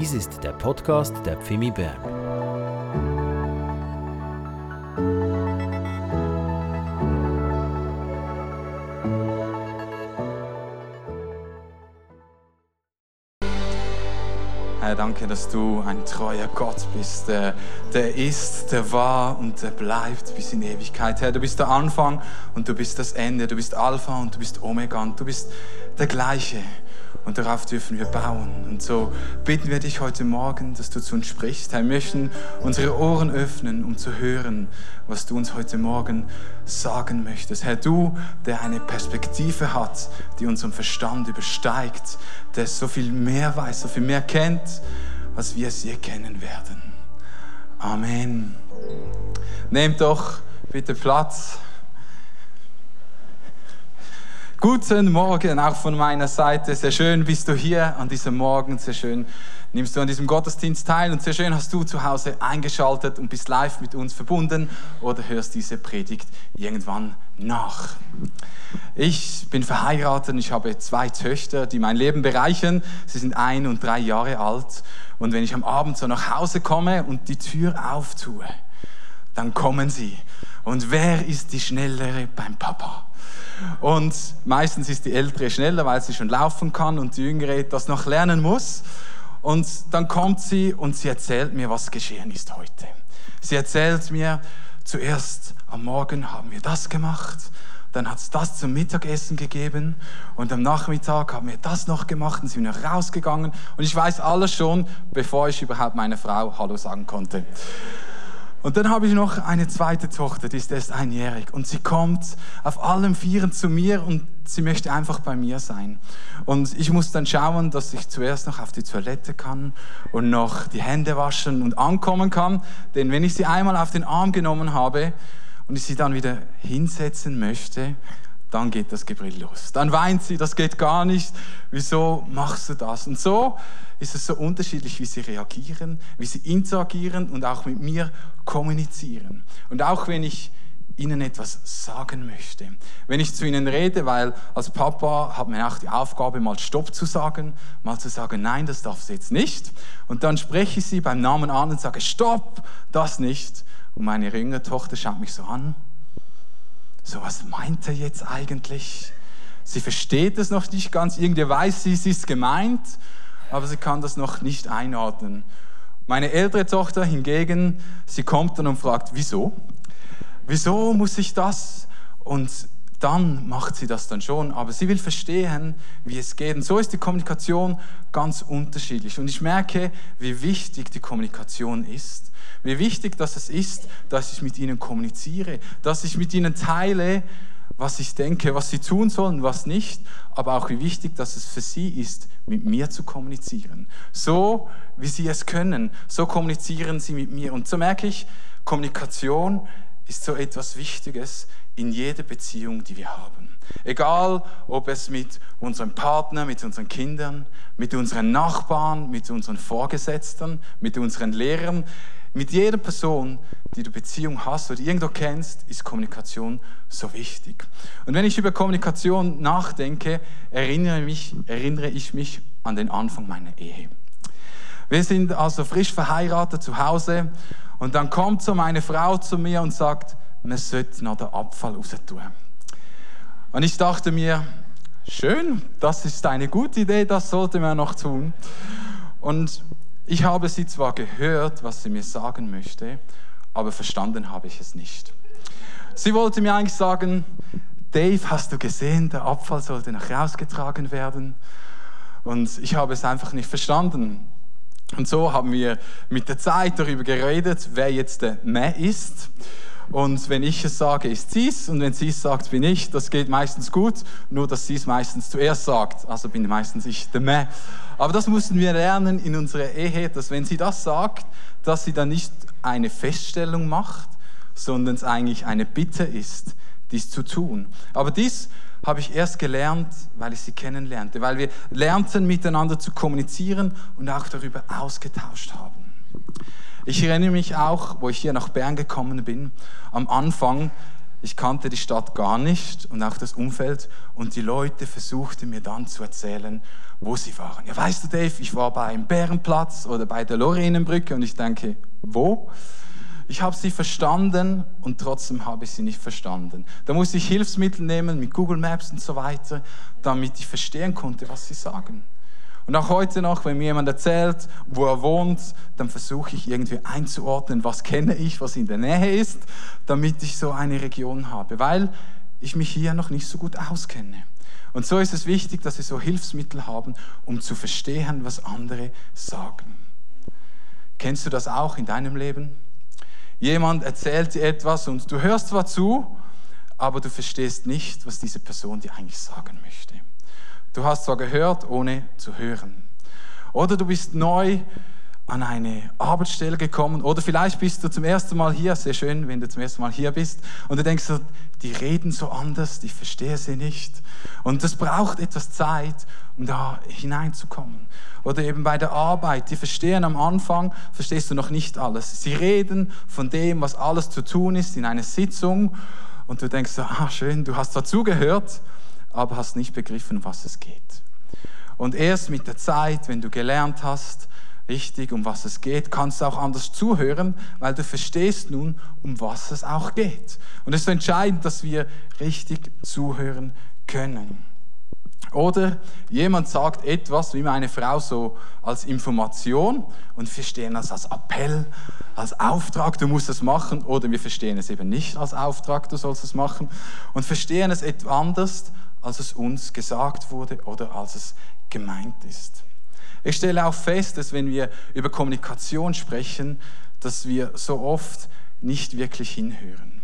Dies ist der Podcast der Pfimi Bern. Herr, danke, dass du ein treuer Gott bist, der ist, der war und der bleibt bis in Ewigkeit. Herr, du bist der Anfang und du bist das Ende, du bist Alpha und du bist Omega und du bist der Gleiche und darauf dürfen wir bauen. Und so bitten wir dich heute Morgen, dass du zu uns sprichst. Herr, wir möchten unsere Ohren öffnen, um zu hören, was du uns heute Morgen sagen möchtest. Herr, du, der eine Perspektive hat, die unseren Verstand übersteigt, der so viel mehr weiß, so viel mehr kennt, als wir es je kennen werden. Amen. Nehmt doch bitte Platz. Guten Morgen, auch von meiner Seite. Sehr schön bist du hier an diesem Morgen, sehr schön nimmst du an diesem Gottesdienst teil und sehr schön hast du zu Hause eingeschaltet und bist live mit uns verbunden oder hörst diese Predigt irgendwann nach. Ich bin verheiratet, ich habe 2 Töchter, die mein Leben bereichern. Sie sind 1 und 3 Jahre alt und wenn ich am Abend so nach Hause komme und die Tür auftue, dann kommen sie. Und wer ist die Schnellere beim Papa? Und meistens ist die Ältere schneller, weil sie schon laufen kann und die Jüngere das noch lernen muss. Und dann kommt sie und sie erzählt mir, was geschehen ist heute. Sie erzählt mir, zuerst am Morgen haben wir das gemacht, dann hat es das zum Mittagessen gegeben und am Nachmittag haben wir das noch gemacht und sind noch rausgegangen. Und ich weiß alles schon, bevor ich überhaupt meiner Frau Hallo sagen konnte. Und dann habe ich noch eine zweite Tochter, die ist erst 1-jährig und sie kommt auf allen Vieren zu mir und sie möchte einfach bei mir sein. Und ich muss dann schauen, dass ich zuerst noch auf die Toilette kann und noch die Hände waschen und ankommen kann, denn wenn ich sie einmal auf den Arm genommen habe und ich sie dann wieder hinsetzen möchte, dann geht das Gebrüll los. Dann weint sie, das geht gar nicht. Wieso machst du das? Und so ist es so unterschiedlich, wie sie reagieren, wie sie interagieren und auch mit mir kommunizieren. Und auch wenn ich ihnen etwas sagen möchte, wenn ich zu ihnen rede, weil als Papa hat man auch die Aufgabe, mal Stopp zu sagen, mal zu sagen, nein, das darfst du jetzt nicht. Und dann spreche ich sie beim Namen an und sage, Stopp, das nicht. Und meine jüngere Tochter schaut mich so an. So, was meint er jetzt eigentlich? Sie versteht es noch nicht ganz. Irgendwie weiß sie, es ist gemeint, aber sie kann das noch nicht einordnen. Meine ältere Tochter hingegen, sie kommt dann und fragt, wieso? Wieso muss ich das? Und dann macht sie das dann schon. Aber sie will verstehen, wie es geht. Und so ist die Kommunikation ganz unterschiedlich. Und ich merke, wie wichtig die Kommunikation ist. Wie wichtig das ist, dass ich mit ihnen kommuniziere, dass ich mit ihnen teile, was ich denke, was sie tun sollen, was nicht, aber auch wie wichtig, dass es für sie ist, mit mir zu kommunizieren. So, wie sie es können, so kommunizieren sie mit mir. Und so merke ich, Kommunikation ist so etwas Wichtiges in jeder Beziehung, die wir haben. Egal, ob es mit unserem Partner, mit unseren Kindern, mit unseren Nachbarn, mit unseren Vorgesetzten, mit unseren Lehrern, mit jeder Person, die du Beziehung hast oder irgendwo kennst, ist Kommunikation so wichtig. Und wenn ich über Kommunikation nachdenke, erinnere ich mich an den Anfang meiner Ehe. Wir sind also frisch verheiratet zu Hause und dann kommt so meine Frau zu mir und sagt, man sollte noch den Abfall raus tun. Und ich dachte mir, schön, das ist eine gute Idee, das sollte man noch tun. Und ich habe sie zwar gehört, was sie mir sagen möchte, aber verstanden habe ich es nicht. Sie wollte mir eigentlich sagen, Dave, hast du gesehen, der Abfall sollte noch rausgetragen werden? Und ich habe es einfach nicht verstanden. Und so haben wir mit der Zeit darüber geredet, wer jetzt der Mann ist. Und wenn ich es sage, ist sie's. Und wenn sie es sagt, bin ich. Das geht meistens gut, nur dass sie es meistens zuerst sagt. Also bin meistens ich der Mann. Aber das mussten wir lernen in unserer Ehe, dass wenn sie das sagt, dass sie dann nicht eine Feststellung macht, sondern es eigentlich eine Bitte ist, dies zu tun. Aber dies habe ich erst gelernt, weil ich sie kennenlernte, weil wir lernten, miteinander zu kommunizieren und auch darüber ausgetauscht haben. Ich erinnere mich auch, wo ich hier nach Bern gekommen bin, am Anfang Ich kannte die Stadt gar nicht und auch das Umfeld. Und die Leute versuchten mir dann zu erzählen, wo sie waren. Ja, weißt du, Dave, ich war beim Bärenplatz oder bei der Lorenenbrücke. Und ich denke, wo? Ich habe sie verstanden und trotzdem habe ich sie nicht verstanden. Da musste ich Hilfsmittel nehmen mit Google Maps und so weiter, damit ich verstehen konnte, was sie sagen. Und auch heute noch, wenn mir jemand erzählt, wo er wohnt, dann versuche ich irgendwie einzuordnen, was kenne ich, was in der Nähe ist, damit ich so eine Region habe, weil ich mich hier noch nicht so gut auskenne. Und so ist es wichtig, dass wir so Hilfsmittel haben, um zu verstehen, was andere sagen. Kennst du das auch in deinem Leben? Jemand erzählt dir etwas und du hörst zwar zu, aber du verstehst nicht, was diese Person dir eigentlich sagen möchte. Du hast zwar gehört, ohne zu hören. Oder du bist neu an eine Arbeitsstelle gekommen. Oder vielleicht bist du zum ersten Mal hier. Sehr schön, wenn du zum ersten Mal hier bist. Und du denkst, die reden so anders, ich verstehe sie nicht. Und das braucht etwas Zeit, um da hineinzukommen. Oder eben bei der Arbeit. Die verstehen am Anfang, verstehst du noch nicht alles. Sie reden von dem, was alles zu tun ist in einer Sitzung. Und du denkst, schön, du hast dazugehört, aber hast nicht begriffen, um was es geht. Und erst mit der Zeit, wenn du gelernt hast, richtig, um was es geht, kannst du auch anders zuhören, weil du verstehst nun, um was es auch geht. Und es ist entscheidend, dass wir richtig zuhören können. Oder jemand sagt etwas, wie meine Frau, so als Information und wir verstehen das als Appell, als Auftrag, du musst es machen. Oder wir verstehen es eben nicht als Auftrag, du sollst es machen. Und verstehen es etwas anders, als es uns gesagt wurde oder als es gemeint ist. Ich stelle auch fest, dass wenn wir über Kommunikation sprechen, dass wir so oft nicht wirklich hinhören.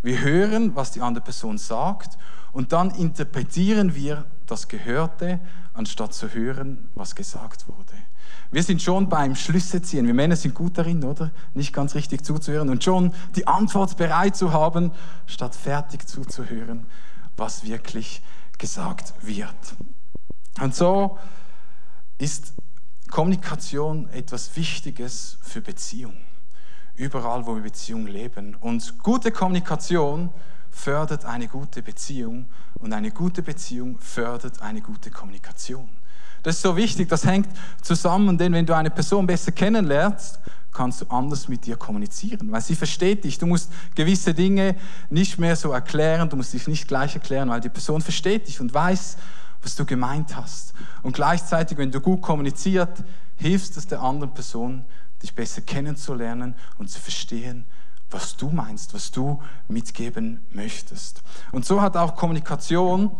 Wir hören, was die andere Person sagt und dann interpretieren wir das Gehörte, anstatt zu hören, was gesagt wurde. Wir sind schon beim Schlüsseziehen. Wir Männer sind gut darin, oder? Nicht ganz richtig zuzuhören und schon die Antwort bereit zu haben, statt fertig zuzuhören, was wirklich gesagt wird. Und so ist Kommunikation etwas Wichtiges für Beziehung. Überall, wo wir Beziehung leben. Und gute Kommunikation fördert eine gute Beziehung und eine gute Beziehung fördert eine gute Kommunikation. Das ist so wichtig, das hängt zusammen, denn wenn du eine Person besser kennenlernst, kannst du anders mit dir kommunizieren, weil sie versteht dich. Du musst gewisse Dinge nicht mehr so erklären, du musst dich nicht gleich erklären, weil die Person versteht dich und weiß, was du gemeint hast. Und gleichzeitig, wenn du gut kommunizierst, hilfst es der anderen Person, dich besser kennenzulernen und zu verstehen, was du meinst, was du mitgeben möchtest. Und so hat auch Kommunikation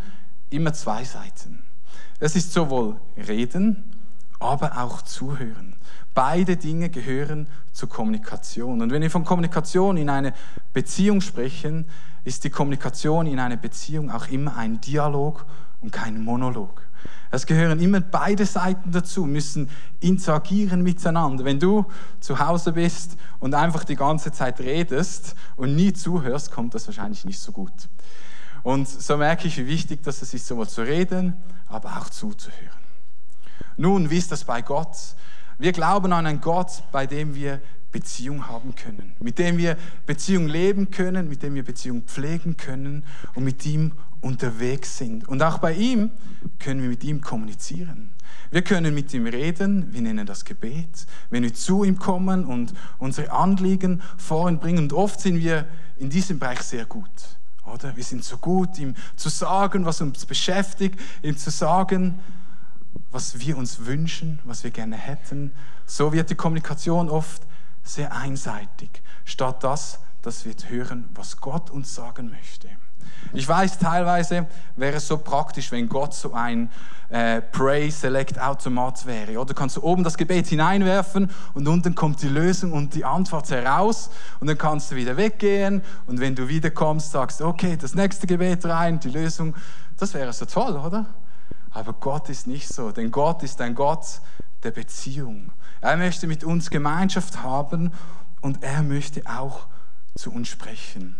immer zwei Seiten. Es ist sowohl Reden, aber auch Zuhören. Beide Dinge gehören zur Kommunikation. Und wenn wir von Kommunikation in eine Beziehung sprechen, ist die Kommunikation in einer Beziehung auch immer ein Dialog und kein Monolog. Es gehören immer beide Seiten dazu, müssen interagieren miteinander. Wenn du zu Hause bist und einfach die ganze Zeit redest und nie zuhörst, kommt das wahrscheinlich nicht so gut. Und so merke ich, wie wichtig das ist, sowohl zu reden, aber auch zuzuhören. Nun, wie ist das bei Gott? Wir glauben an einen Gott, bei dem wir Beziehung haben können, mit dem wir Beziehung leben können, mit dem wir Beziehung pflegen können und mit ihm unterwegs sind. Und auch bei ihm können wir mit ihm kommunizieren. Wir können mit ihm reden, wir nennen das Gebet, wenn wir zu ihm kommen und unsere Anliegen vor ihn bringen. Und oft sind wir in diesem Bereich sehr gut, oder? Wir sind so gut, ihm zu sagen, was uns beschäftigt, ihm zu sagen, was wir uns wünschen, was wir gerne hätten. So wird die Kommunikation oft sehr einseitig, statt das, dass wir hören, was Gott uns sagen möchte. Ich weiß, teilweise wäre es so praktisch, wenn Gott so ein Pray-Select-Automat wäre. Oder kannst du oben das Gebet hineinwerfen und unten kommt die Lösung und die Antwort heraus und dann kannst du wieder weggehen und wenn du wiederkommst, sagst, okay, das nächste Gebet rein, die Lösung. Das wäre so toll, oder? Aber Gott ist nicht so, denn Gott ist ein Gott der Beziehung. Er möchte mit uns Gemeinschaft haben und er möchte auch zu uns sprechen.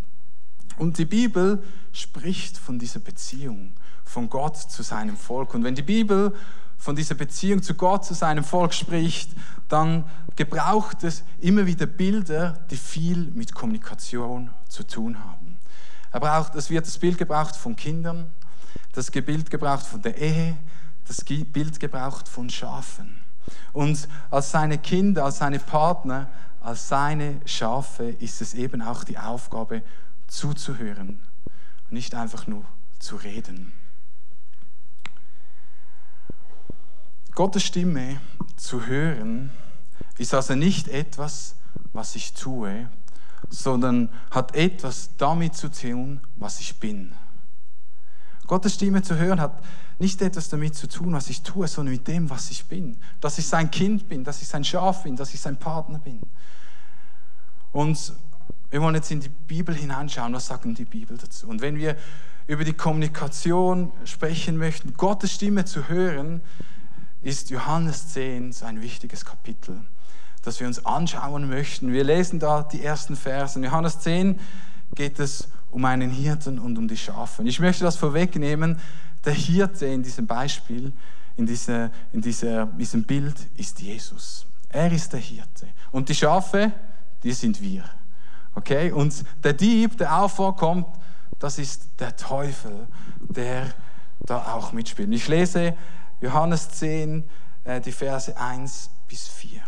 Und die Bibel spricht von dieser Beziehung, von Gott zu seinem Volk. Und wenn die Bibel von dieser Beziehung zu Gott, zu seinem Volk spricht, dann gebraucht es immer wieder Bilder, die viel mit Kommunikation zu tun haben. Es wird das Bild gebraucht von Kindern, das Bild gebraucht von der Ehe, das Bild gebraucht von Schafen. Und als seine Kinder, als seine Partner, als seine Schafe ist es eben auch die Aufgabe, zuzuhören und nicht einfach nur zu reden. Gottes Stimme zu hören ist also nicht etwas, was ich tue, sondern hat etwas damit zu tun, was ich bin. Gottes Stimme zu hören hat nicht etwas damit zu tun, was ich tue, sondern mit dem, was ich bin. Dass ich sein Kind bin, dass ich sein Schaf bin, dass ich sein Partner bin. Und wir wollen jetzt in die Bibel hineinschauen, was sagt denn die Bibel dazu? Und wenn wir über die Kommunikation sprechen möchten, Gottes Stimme zu hören, ist Johannes 10 so ein wichtiges Kapitel, das wir uns anschauen möchten. Wir lesen da die ersten Verse. In Johannes 10 geht es um einen Hirten und um die Schafe. Ich möchte das vorwegnehmen. Der Hirte in diesem Beispiel, in diesem Bild, ist Jesus. Er ist der Hirte. Und die Schafe, die sind wir. Okay? Und der Dieb, der auch vorkommt, das ist der Teufel, der da auch mitspielt. Ich lese Johannes 10, die Verse 1 bis 4.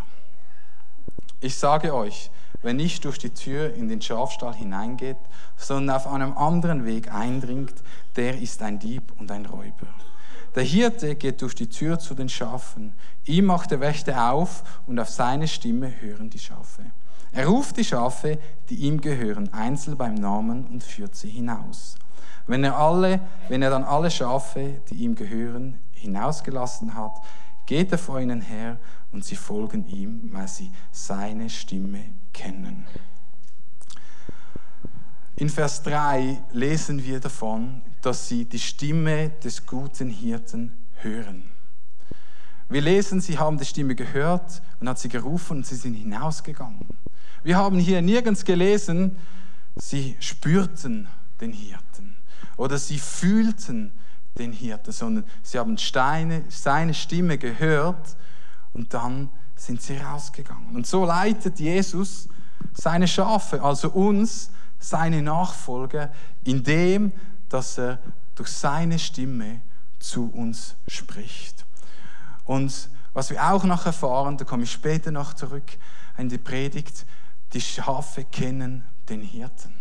Ich sage euch, wer nicht durch die Tür in den Schafstall hineingeht, sondern auf einem anderen Weg eindringt, der ist ein Dieb und ein Räuber. Der Hirte geht durch die Tür zu den Schafen. Ihm macht der Wächter auf und auf seine Stimme hören die Schafe. Er ruft die Schafe, die ihm gehören, einzeln beim Namen und führt sie hinaus. Wenn er dann alle Schafe, die ihm gehören, hinausgelassen hat, geht er vor ihnen her und sie folgen ihm, weil sie seine Stimme kennen. In Vers 3 lesen wir davon, dass sie die Stimme des guten Hirten hören. Wir lesen, sie haben die Stimme gehört und hat sie gerufen und sie sind hinausgegangen. Wir haben hier nirgends gelesen, sie spürten den Hirten oder sie fühlten den Hirten, sondern sie haben seine Stimme gehört und dann sind sie rausgegangen. Und so leitet Jesus seine Schafe, also uns, seine Nachfolger, indem, dass er durch seine Stimme zu uns spricht. Und was wir auch noch erfahren, da komme ich später noch zurück in die Predigt, die Schafe kennen den Hirten.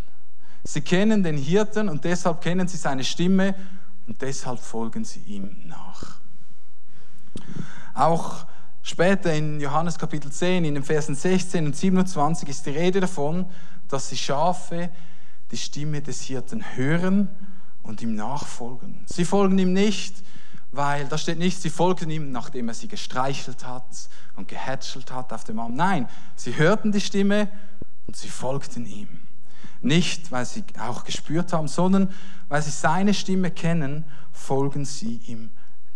Sie kennen den Hirten und deshalb kennen sie seine Stimme und deshalb folgen sie ihm nach. Auch später in Johannes Kapitel 10, in den Versen 16 und 27 ist die Rede davon, dass die Schafe die Stimme des Hirten hören und ihm nachfolgen. Sie folgen ihm nicht, weil da steht nichts, sie folgen ihm, nachdem er sie gestreichelt hat und gehätschelt hat auf dem Arm. Nein, sie hörten die Stimme und sie folgten ihm. Nicht, weil sie auch gespürt haben, sondern weil sie seine Stimme kennen, folgen sie ihm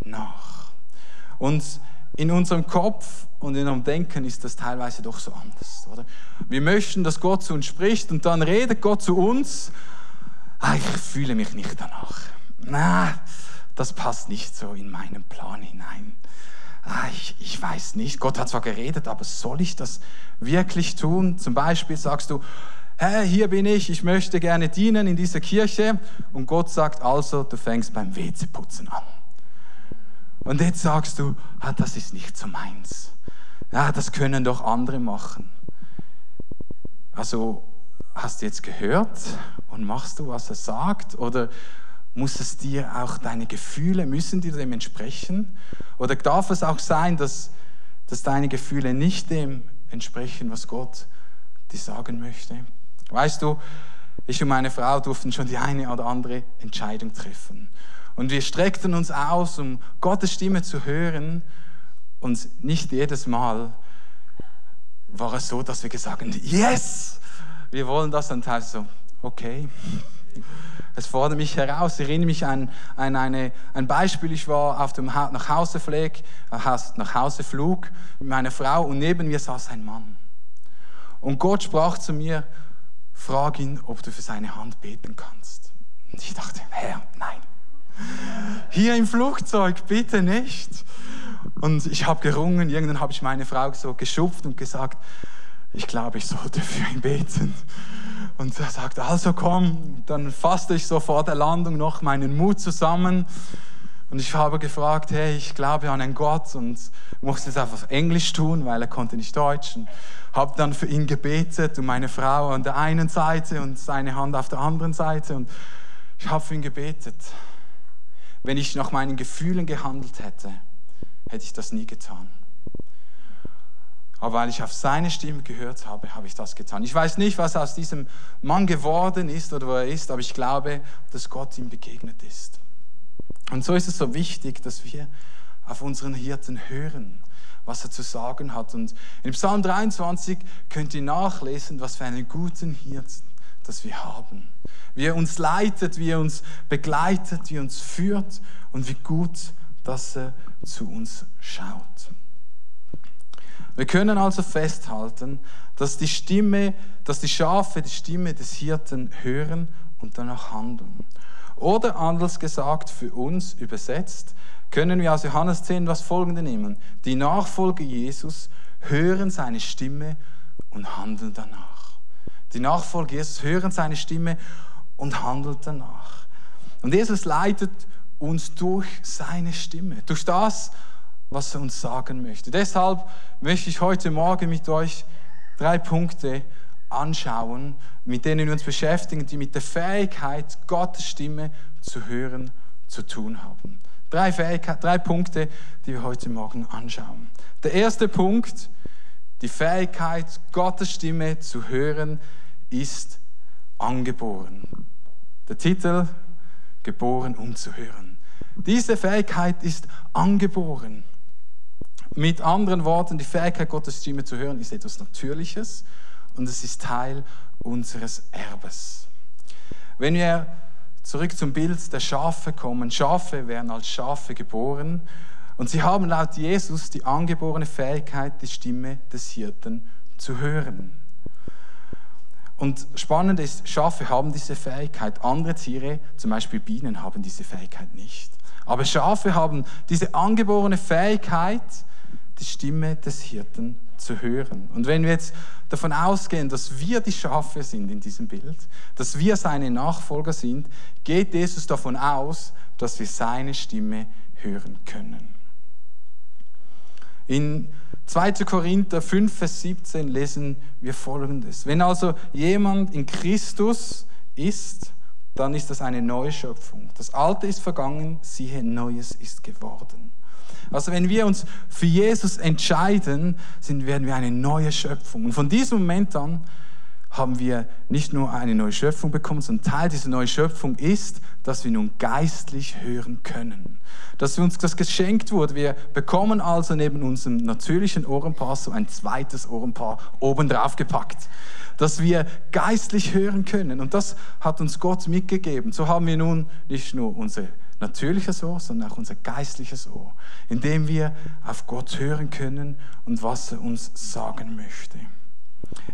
nach. Und in unserem Kopf und in unserem Denken ist das teilweise doch so anders, oder? Wir möchten, dass Gott zu uns spricht und dann redet Gott zu uns. Ich fühle mich nicht danach. Na, das passt nicht so in meinen Plan hinein. Ich weiß nicht. Gott hat zwar geredet, aber soll ich das wirklich tun? Zum Beispiel sagst du, hey, hier bin ich möchte gerne dienen in dieser Kirche. Und Gott sagt, also, du fängst beim WC-Putzen an. Und jetzt sagst du, das ist nicht so meins. Das können doch andere machen. Also, hast du jetzt gehört und machst du, was er sagt? Oder muss es dir auch deine Gefühle, müssen dir dem entsprechen? Oder darf es auch sein, dass deine Gefühle nicht dem entsprechen, was Gott dir sagen möchte? Weißt du, ich und meine Frau durften schon die eine oder andere Entscheidung treffen. Und wir streckten uns aus, um Gottes Stimme zu hören. Und nicht jedes Mal war es so, dass wir gesagt haben, yes, wir wollen das. Und teilweise so, okay. Es fordert mich heraus. Ich erinnere mich an ein Beispiel. Ich war auf dem Nachhauseflug mit meiner Frau und neben mir saß ein Mann. Und Gott sprach zu mir, frag ihn, ob du für seine Hand beten kannst. Und ich dachte, Herr, nein. Hier im Flugzeug, bitte nicht. Und ich habe gerungen, irgendwann habe ich meine Frau so geschupft und gesagt, ich glaube, ich sollte für ihn beten. Und er sagt, also komm, dann fasste ich so vor der Landung noch meinen Mut zusammen. Und ich habe gefragt, hey, ich glaube an einen Gott und musste es auf Englisch tun, weil er konnte nicht Deutsch. Und habe dann für ihn gebetet und meine Frau an der einen Seite und seine Hand auf der anderen Seite. Und ich habe für ihn gebetet. Wenn ich nach meinen Gefühlen gehandelt hätte, hätte ich das nie getan. Aber weil ich auf seine Stimme gehört habe, habe ich das getan. Ich weiß nicht, was aus diesem Mann geworden ist oder wo er ist, aber ich glaube, dass Gott ihm begegnet ist. Und so ist es so wichtig, dass wir auf unseren Hirten hören, was er zu sagen hat. Und in Psalm 23 könnt ihr nachlesen, was für einen guten Hirten das wir haben. Wie er uns leitet, wie er uns begleitet, wie er uns führt und wie gut, dass er zu uns schaut. Wir können also festhalten, dass die Schafe die Stimme des Hirten hören und danach handeln. Oder anders gesagt, für uns übersetzt, können wir aus Johannes 10 das Folgende nehmen. Die Nachfolger Jesus hören seine Stimme und handeln danach. Die Nachfolger Jesus hören seine Stimme und handeln danach. Und Jesus leitet uns durch seine Stimme, durch das, was er uns sagen möchte. Deshalb möchte ich heute Morgen mit euch 3 Punkte anschauen, mit denen wir uns beschäftigen, die mit der Fähigkeit, Gottes Stimme zu hören, zu tun haben. 3 Punkte, die wir heute Morgen anschauen. Der erste Punkt, die Fähigkeit, Gottes Stimme zu hören, ist angeboren. Der Titel, geboren um zu hören. Diese Fähigkeit ist angeboren. Mit anderen Worten, die Fähigkeit, Gottes Stimme zu hören, ist etwas Natürliches und es ist Teil unseres Erbes. Wenn wir zurück zum Bild der Schafe kommen, Schafe werden als Schafe geboren und sie haben laut Jesus die angeborene Fähigkeit, die Stimme des Hirten zu hören. Und spannend ist, Schafe haben diese Fähigkeit, andere Tiere, zum Beispiel Bienen, haben diese Fähigkeit nicht. Aber Schafe haben diese angeborene Fähigkeit, die Stimme des Hirten zu hören. Und wenn wir jetzt davon ausgehen, dass wir die Schafe sind in diesem Bild, dass wir seine Nachfolger sind, geht Jesus davon aus, dass wir seine Stimme hören können. In 2. Korinther 5, Vers 17 lesen wir Folgendes. Wenn also jemand in Christus ist, dann ist das eine neue Schöpfung. Das Alte ist vergangen, siehe, Neues ist geworden. Also wenn wir uns für Jesus entscheiden, werden wir eine neue Schöpfung. Und von diesem Moment an haben wir nicht nur eine neue Schöpfung bekommen, sondern Teil dieser neuen Schöpfung ist, dass wir nun geistlich hören können. Dass uns das geschenkt wurde. Wir bekommen also neben unserem natürlichen Ohrenpaar so ein zweites Ohrenpaar obendrauf gepackt. Dass wir geistlich hören können. Und das hat uns Gott mitgegeben. So haben wir nun nicht nur unsere natürliches Ohr, sondern auch unser geistliches Ohr, indem wir auf Gott hören können und was er uns sagen möchte.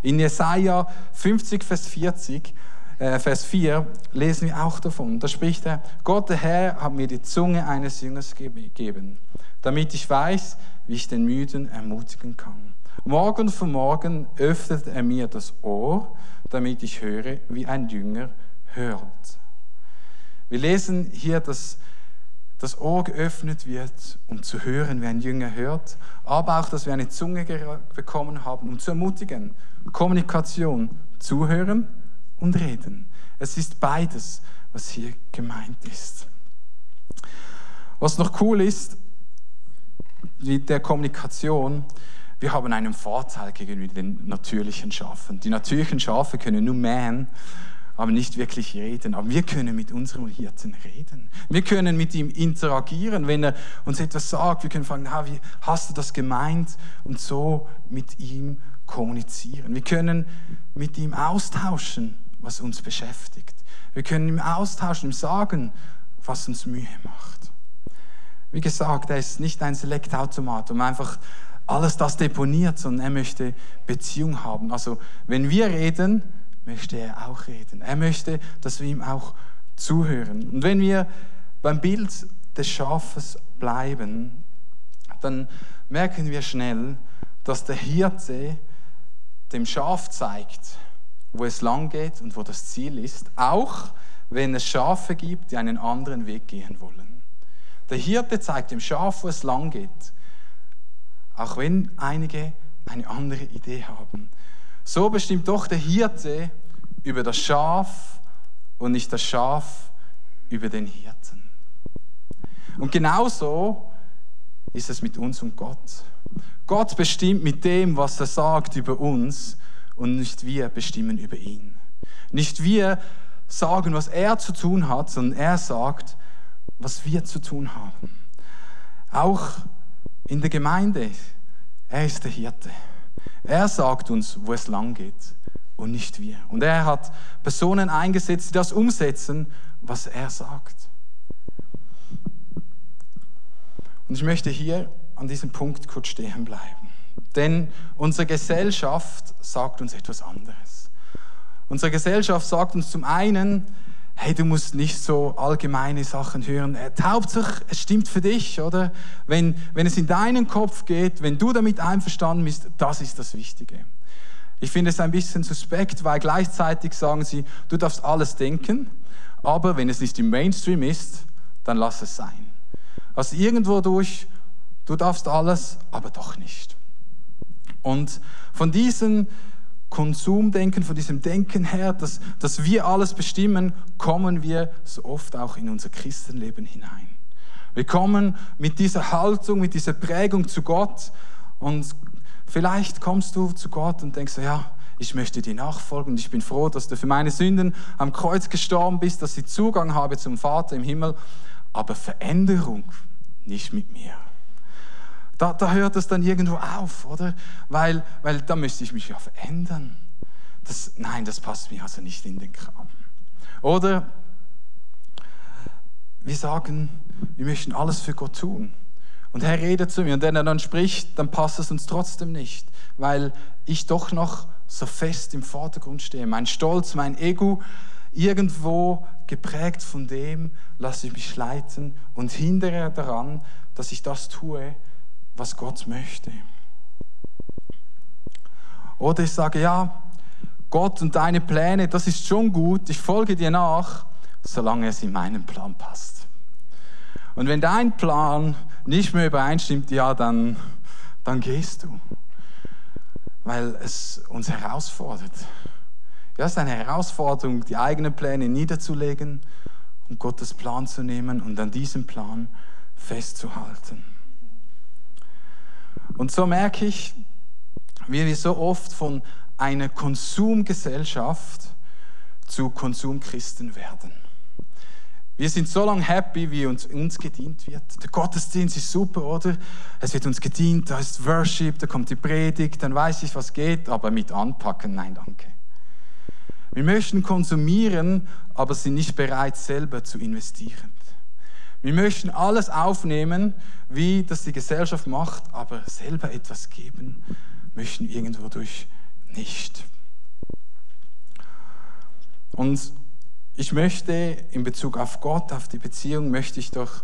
In Jesaja 50, Vers 4 lesen wir auch davon. Da spricht er, Gott, der Herr, hat mir die Zunge eines Jüngers gegeben, damit ich weiß, wie ich den Müden ermutigen kann. Morgen für morgen öffnet er mir das Ohr, damit ich höre, wie ein Jünger hört. Wir lesen hier, dass das Ohr geöffnet wird, um zu hören, wie ein Jünger hört, aber auch, dass wir eine Zunge bekommen haben, um zu ermutigen. Kommunikation, zuhören und reden. Es ist beides, was hier gemeint ist. Was noch cool ist, mit der Kommunikation, wir haben einen Vorteil gegenüber den natürlichen Schafen. Die natürlichen Schafe können nur mähen, aber nicht wirklich reden. Aber wir können mit unserem Hirten reden. Wir können mit ihm interagieren, wenn er uns etwas sagt. Wir können fragen, wie hast du das gemeint? Und so mit ihm kommunizieren. Wir können mit ihm austauschen, was uns beschäftigt. Wir können ihm austauschen, ihm sagen, was uns Mühe macht. Wie gesagt, er ist nicht ein Select-Automat, um einfach alles das deponiert, sondern er möchte Beziehung haben. Also wenn wir reden, möchte er auch reden. Er möchte, dass wir ihm auch zuhören. Und wenn wir beim Bild des Schafes bleiben, dann merken wir schnell, dass der Hirte dem Schaf zeigt, wo es lang geht und wo das Ziel ist, auch wenn es Schafe gibt, die einen anderen Weg gehen wollen. Der Hirte zeigt dem Schaf, wo es lang geht, auch wenn einige eine andere Idee haben. So bestimmt doch der Hirte über das Schaf und nicht das Schaf über den Hirten. Und genauso ist es mit uns und Gott. Gott bestimmt mit dem, was er sagt über uns, und nicht wir bestimmen über ihn. Nicht wir sagen, was er zu tun hat, sondern er sagt, was wir zu tun haben. Auch in der Gemeinde, er ist der Hirte. Er sagt uns, wo es lang geht und nicht wir. Und er hat Personen eingesetzt, die das umsetzen, was er sagt. Und ich möchte hier an diesem Punkt kurz stehen bleiben. Denn unsere Gesellschaft sagt uns etwas anderes. Unsere Gesellschaft sagt uns zum einen, hey, du musst nicht so allgemeine Sachen hören. Hauptsache, es stimmt für dich, oder? Wenn es in deinen Kopf geht, wenn du damit einverstanden bist, das ist das Wichtige. Ich finde es ein bisschen suspekt, weil gleichzeitig sagen sie, du darfst alles denken, aber wenn es nicht im Mainstream ist, dann lass es sein. Also irgendwo durch, du darfst alles, aber doch nicht. Und von diesem Konsumdenken, von diesem Denken her, dass wir alles bestimmen, kommen wir so oft auch in unser Christenleben hinein. Wir kommen mit dieser Haltung, mit dieser Prägung zu Gott, und vielleicht kommst du zu Gott und denkst, ja, ich möchte dir nachfolgen und ich bin froh, dass du für meine Sünden am Kreuz gestorben bist, dass ich Zugang habe zum Vater im Himmel, aber Veränderung nicht mit mir. Da hört es dann irgendwo auf, oder? Weil da müsste ich mich ja verändern. Das passt mir also nicht in den Kram. Oder wir sagen, wir möchten alles für Gott tun. Und Herr redet zu mir. Und wenn er dann spricht, dann passt es uns trotzdem nicht. Weil ich doch noch so fest im Vordergrund stehe. Mein Stolz, mein Ego, irgendwo geprägt von dem, lasse ich mich leiten und hindere daran, dass ich das tue, was Gott möchte. Oder ich sage, ja, Gott und deine Pläne, das ist schon gut, ich folge dir nach, solange es in meinen Plan passt. Und wenn dein Plan nicht mehr übereinstimmt, ja, dann gehst du. Weil es uns herausfordert. Ja, es ist eine Herausforderung, die eigenen Pläne niederzulegen und Gottes Plan zu nehmen und an diesem Plan festzuhalten. Und so merke ich, wie wir so oft von einer Konsumgesellschaft zu Konsumchristen werden. Wir sind so lange happy, wie uns gedient wird. Der Gottesdienst ist super, oder? Es wird uns gedient, da ist Worship, da kommt die Predigt, dann weiß ich, was geht, aber mit anpacken, nein, danke. Wir möchten konsumieren, aber sind nicht bereit, selber zu investieren. Wir möchten alles aufnehmen, wie das die Gesellschaft macht, aber selber etwas geben möchten wir irgendwo durch nicht. Und ich möchte in Bezug auf Gott, auf die Beziehung, möchte ich doch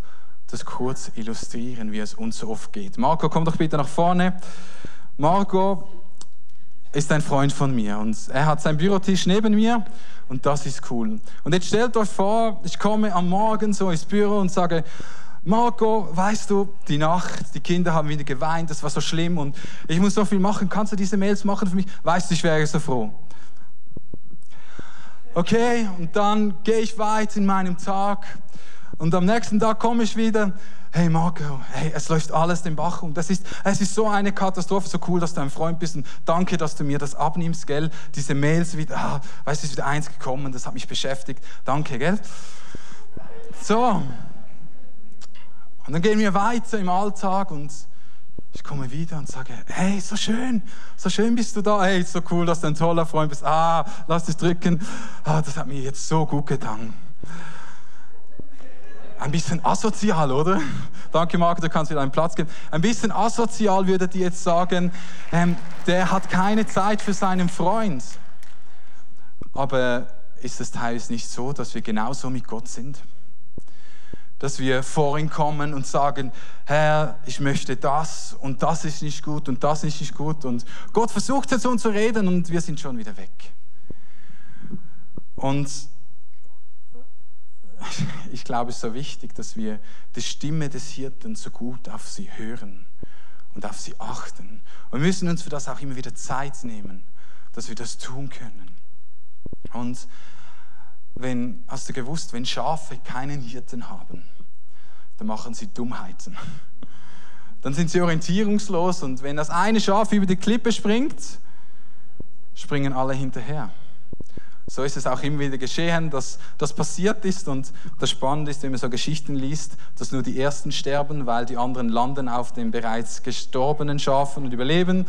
das kurz illustrieren, wie es uns so oft geht. Marco, komm doch bitte nach vorne. Marco ist ein Freund von mir und er hat seinen Bürotisch neben mir und das ist cool. Und jetzt stellt euch vor, ich komme am Morgen so ins Büro und sage, Marco, weißt du, die Nacht, die Kinder haben wieder geweint, das war so schlimm und ich muss so viel machen, kannst du diese Mails machen für mich? Weißt du, ich wäre so froh. Okay, und dann gehe ich weiter in meinem Tag und am nächsten Tag komme ich wieder, hey Marco, hey, es läuft alles den Bach um. Es ist so eine Katastrophe, so cool, dass du ein Freund bist und danke, dass du mir das abnimmst, gell? Diese Mails wieder, weißt du, ist wieder eins gekommen, das hat mich beschäftigt, danke, gell? So, und dann gehen wir weiter im Alltag und ich komme wieder und sage, hey, so schön bist du da, hey, so cool, dass du ein toller Freund bist, lass dich drücken, das hat mir jetzt so gut getan. Ein bisschen asozial, oder? Danke, Marco, du kannst wieder einen Platz geben. Ein bisschen asozial würdet ihr jetzt sagen, der hat keine Zeit für seinen Freund. Aber ist es teils nicht so, dass wir genauso mit Gott sind? dass wir vor ihn kommen und sagen, Herr, ich möchte das und das ist nicht gut und das ist nicht gut. Und Gott versucht zu uns zu reden und wir sind schon wieder weg. Und ich glaube, es ist so wichtig, dass wir die Stimme des Hirten so gut auf sie hören und auf sie achten. Und wir müssen uns für das auch immer wieder Zeit nehmen, dass wir das tun können. Und hast du gewusst, wenn Schafe keinen Hirten haben, dann machen sie Dummheiten. Dann sind sie orientierungslos und wenn das eine Schaf über die Klippe springt, springen alle hinterher. So ist es auch immer wieder geschehen, dass das passiert ist und das Spannende ist, wenn man so Geschichten liest, dass nur die Ersten sterben, weil die anderen landen auf den bereits gestorbenen Schafen und überleben,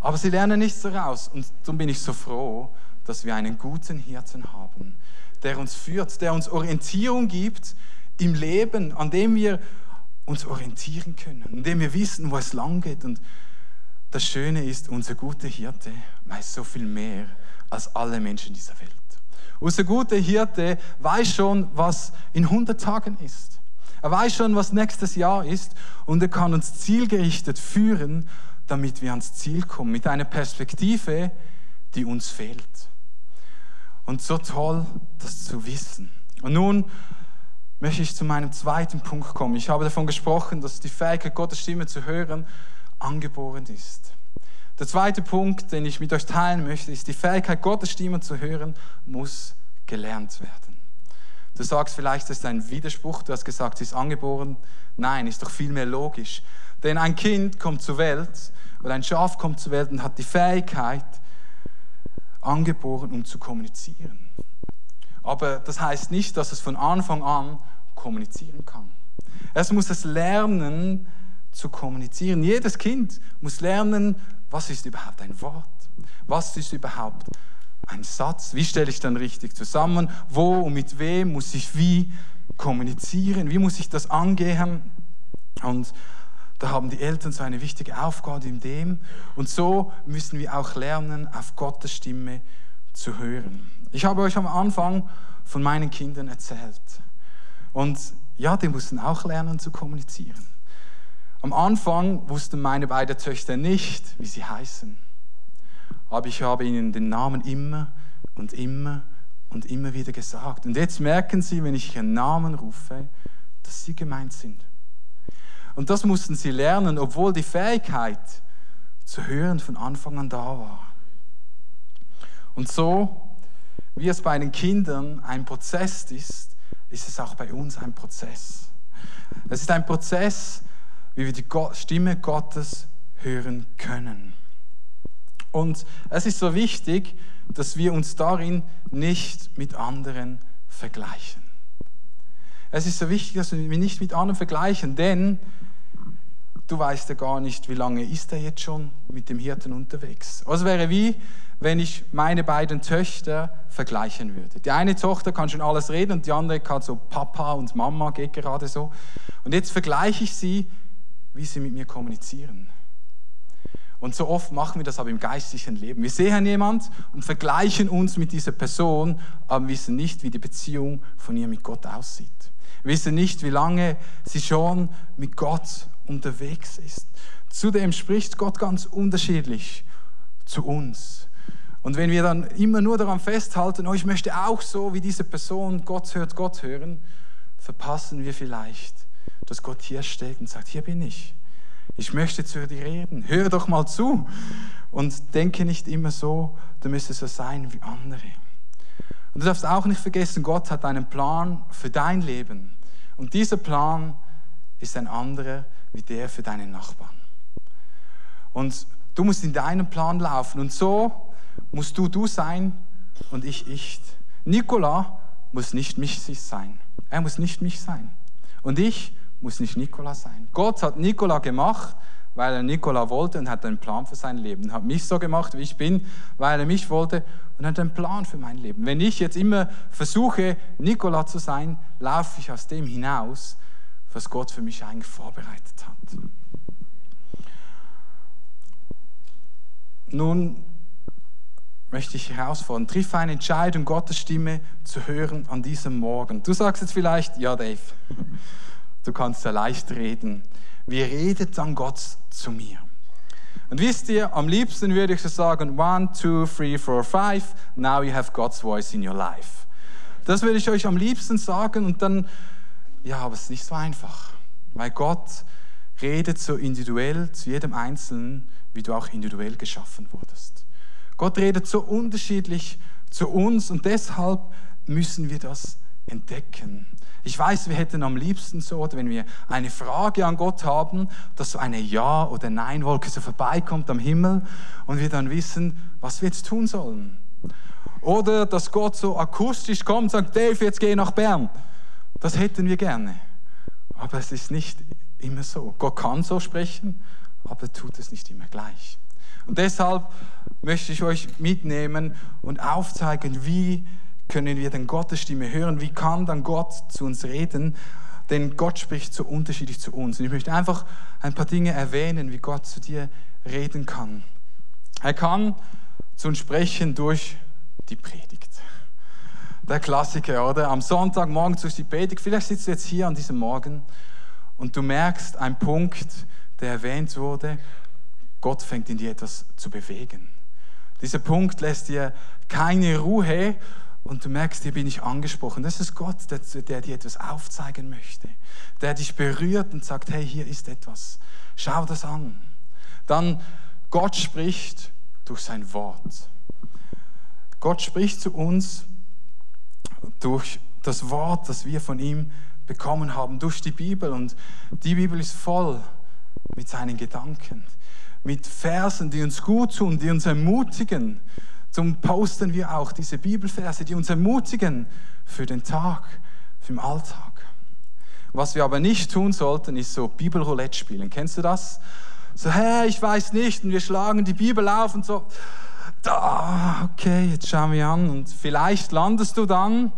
aber sie lernen nichts daraus und darum bin ich so froh, dass wir einen guten Hirten haben, der uns führt, der uns Orientierung gibt im Leben, an dem wir uns orientieren können, an dem wir wissen, wo es lang geht. Und das Schöne ist, unser guter Hirte weiß so viel mehr als alle Menschen dieser Welt. Unser guter Hirte weiß schon, was in 100 Tagen ist. Er weiß schon, was nächstes Jahr ist und er kann uns zielgerichtet führen, damit wir ans Ziel kommen, mit einer Perspektive, die uns fehlt. Und so toll, das zu wissen. Und nun möchte ich zu meinem zweiten Punkt kommen. Ich habe davon gesprochen, dass die Fähigkeit, Gottes Stimme zu hören, angeboren ist. Der zweite Punkt, den ich mit euch teilen möchte, ist, die Fähigkeit, Gottes Stimme zu hören, muss gelernt werden. Du sagst vielleicht, das ist ein Widerspruch. Du hast gesagt, sie ist angeboren. Nein, ist doch viel mehr logisch. Denn ein Kind kommt zur Welt oder ein Schaf kommt zur Welt und hat die Fähigkeit, angeboren, um zu kommunizieren. Aber das heißt nicht, dass es von Anfang an kommunizieren kann. Es muss es lernen, zu kommunizieren. Jedes Kind muss lernen, was ist überhaupt ein Wort? Was ist überhaupt ein Satz? Wie stelle ich dann richtig zusammen? Wo und mit wem muss ich wie kommunizieren? Wie muss ich das angehen? Und da haben die Eltern so eine wichtige Aufgabe in dem. Und so müssen wir auch lernen, auf Gottes Stimme zu hören. Ich habe euch am Anfang von meinen Kindern erzählt. Und ja, die mussten auch lernen zu kommunizieren. Am Anfang wussten meine beiden Töchter nicht, wie sie heißen. Aber ich habe ihnen den Namen immer und immer und immer wieder gesagt. Und jetzt merken sie, wenn ich ihren Namen rufe, dass sie gemeint sind. Und das mussten sie lernen, obwohl die Fähigkeit zu hören von Anfang an da war. Und so, wie es bei den Kindern ein Prozess ist, ist es auch bei uns ein Prozess. Es ist ein Prozess, wie wir die Stimme Gottes hören können. Und es ist so wichtig, dass wir uns darin nicht mit anderen vergleichen. Es ist so wichtig, dass wir nicht mit anderen vergleichen, denn du weißt ja gar nicht, wie lange ist er jetzt schon mit dem Hirten unterwegs. Also wäre wie, wenn ich meine beiden Töchter vergleichen würde. Die eine Tochter kann schon alles reden und die andere kann so Papa und Mama, geht gerade so. Und jetzt vergleiche ich sie, wie sie mit mir kommunizieren. Und so oft machen wir das aber im geistlichen Leben. Wir sehen jemanden und vergleichen uns mit dieser Person, aber wissen nicht, wie die Beziehung von ihr mit Gott aussieht. Wir wissen nicht, wie lange sie schon mit Gott unterwegs ist. Zudem spricht Gott ganz unterschiedlich zu uns. Und wenn wir dann immer nur daran festhalten, oh, ich möchte auch so wie diese Person Gott hören, verpassen wir vielleicht, dass Gott hier steht und sagt, hier bin ich. Ich möchte zu dir reden. Hör doch mal zu und denke nicht immer so, du müsstest so sein wie andere. Und du darfst auch nicht vergessen, Gott hat einen Plan für dein Leben. Und dieser Plan ist ein anderer wie der für deinen Nachbarn. Und du musst in deinem Plan laufen. Und so musst du sein und ich. Nikola muss nicht mich sein. Er muss nicht mich sein. Und ich muss nicht Nikola sein. Gott hat Nikola gemacht, weil er Nikola wollte und hat einen Plan für sein Leben. Er hat mich so gemacht, wie ich bin, weil er mich wollte und hat einen Plan für mein Leben. Wenn ich jetzt immer versuche, Nikola zu sein, laufe ich aus dem hinaus, was Gott für mich eigentlich vorbereitet hat. Nun, möchte ich herausfordern. Triff eine Entscheidung, Gottes Stimme zu hören an diesem Morgen. Du sagst jetzt vielleicht, ja Dave, du kannst ja leicht reden. Wie redet dann Gott zu mir? Und wisst ihr, am liebsten würde ich so sagen, 1, 2, 3, 4, 5, now you have God's voice in your life. Das würde ich euch am liebsten sagen und dann, ja, aber es ist nicht so einfach. Weil Gott redet so individuell zu jedem Einzelnen, wie du auch individuell geschaffen wurdest. Gott redet so unterschiedlich zu uns und deshalb müssen wir das entdecken. Ich weiß, wir hätten am liebsten so, oder wenn wir eine Frage an Gott haben, dass so eine Ja- oder Nein-Wolke so vorbeikommt am Himmel und wir dann wissen, was wir jetzt tun sollen. Oder dass Gott so akustisch kommt und sagt, Dave, jetzt geh nach Bern. Das hätten wir gerne. Aber es ist nicht immer so. Gott kann so sprechen, aber tut es nicht immer gleich. Und deshalb möchte ich euch mitnehmen und aufzeigen, wie können wir denn Gottes Stimme hören, wie kann dann Gott zu uns reden, denn Gott spricht so unterschiedlich zu uns. Und ich möchte einfach ein paar Dinge erwähnen, wie Gott zu dir reden kann. Er kann zu uns sprechen durch die Predigt. Der Klassiker, oder? Am Sonntagmorgen durch die Predigt. Vielleicht sitzt du jetzt hier an diesem Morgen und du merkst einen Punkt, der erwähnt wurde, Gott fängt in dir etwas zu bewegen. Dieser Punkt lässt dir keine Ruhe und du merkst, hier bin ich angesprochen. Das ist Gott, der dir etwas aufzeigen möchte, der dich berührt und sagt, hey, hier ist etwas, schau das an. Dann Gott spricht durch sein Wort. Gott spricht zu uns durch das Wort, das wir von ihm bekommen haben, durch die Bibel. Und die Bibel ist voll mit seinen Gedanken, mit Versen, die uns gut tun, die uns ermutigen. Zum posten wir auch diese Bibelverse, die uns ermutigen für den Tag, für den Alltag. Was wir aber nicht tun sollten, ist so Bibelroulette spielen. Kennst du das? So, hey, ich weiß nicht, und wir schlagen die Bibel auf und so, da, okay, jetzt schauen wir an. Und vielleicht landest du dann